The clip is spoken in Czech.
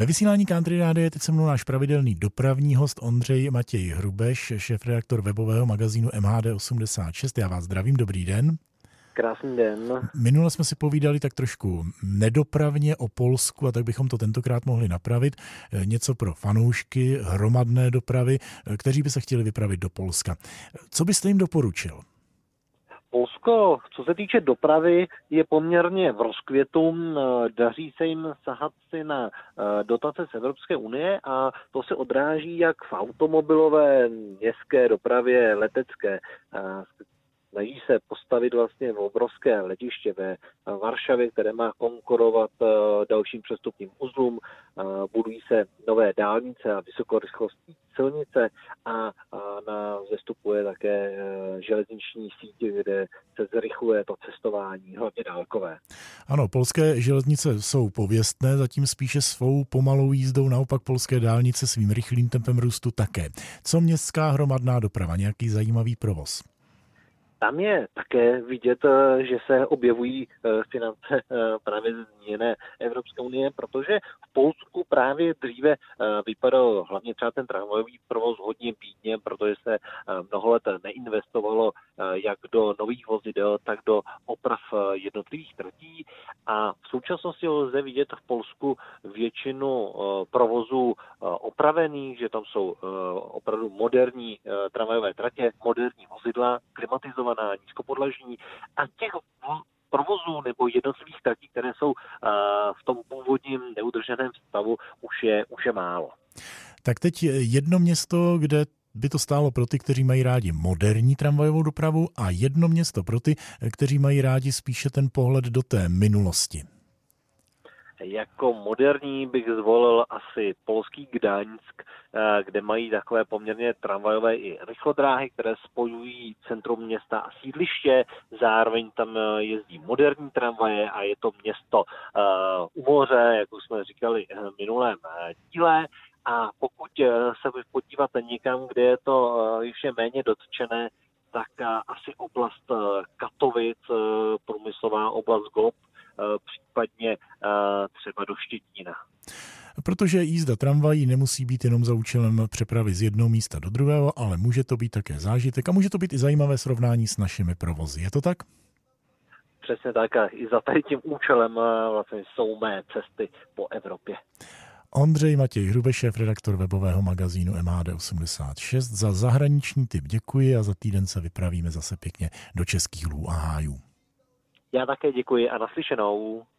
Ve vysílání Country Rádia je teď se mnou náš pravidelný dopravní host Ondřej Matěj Hrubeš, šéfredaktor webového magazínu MHD86. Já vás zdravím, dobrý den. Krásný den. Minule jsme si povídali tak trošku nedopravně o Polsku a tak bychom to tentokrát mohli napravit. Něco pro fanoušky hromadné dopravy, kteří by se chtěli vypravit do Polska. Co byste jim doporučil? Polsko, co se týče dopravy, je poměrně v rozkvětu, daří se jim sahat si na dotace z Evropské unie a to se odráží jak v automobilové, městské dopravě, letecké. Snaží se postavit vlastně v obrovské letiště ve Varšavě, které má konkurovat dalším přestupním uzlům. Budují se nové dálnice a vysokorychlostní silnice a na vzestupuje také železniční síť, kde se zrychluje to cestování, hlavně dálkové. Ano, polské železnice jsou pověstné, zatím spíše svou pomalou jízdou, naopak polské dálnice svým rychlým tempem růstu také. Co městská hromadná doprava, nějaký zajímavý provoz? Tam je také vidět, že se objevují finance právě změněné Evropské unie, protože v Polsku právě dříve vypadal hlavně třeba ten tramvajový provoz hodně bídně, protože se mnoho let neinvestovalo jak do nových vozidel, tak do oprav jednotlivých tratí a v současnosti lze vidět v Polsku většinu provozů opravených, že tam jsou opravdu moderní tramvajové tratě, moderní vozidla, klimatizované, nízkopodlažní a těch provozů nebo jednotlivých tratí, které jsou v tom původním neudrženém stavu, už je málo. Tak teď jedno město, kde by to stálo pro ty, kteří mají rádi moderní tramvajovou dopravu a jedno město pro ty, kteří mají rádi spíše ten pohled do té minulosti. Jako moderní bych zvolil asi polský Gdańsk, kde mají takové poměrně tramvajové i rychlodráhy, které spojují centrum města a sídliště. Zároveň tam jezdí moderní tramvaje a je to město u moře, jak už jsme říkali v minulém díle. A pokud se podíváte někam, kde je to ještě méně dotčené, tak asi oblast Katowic, průmyslová oblast GOP, případně třeba do Štětína. Protože jízda tramvají nemusí být jenom za účelem přepravy z jednoho místa do druhého, ale může to být také zážitek a může to být i zajímavé srovnání s našimi provozy. Je to tak? Přesně tak a i za tím účelem vlastně jsou mé cesty po Evropě. Ondřej Matěj Hrubeš, šéfredaktor webového magazínu MHD86. Za zahraniční tip děkuji a za týden se vypravíme zase pěkně do českých lů a hájů. Já také děkuji a naslyšenou.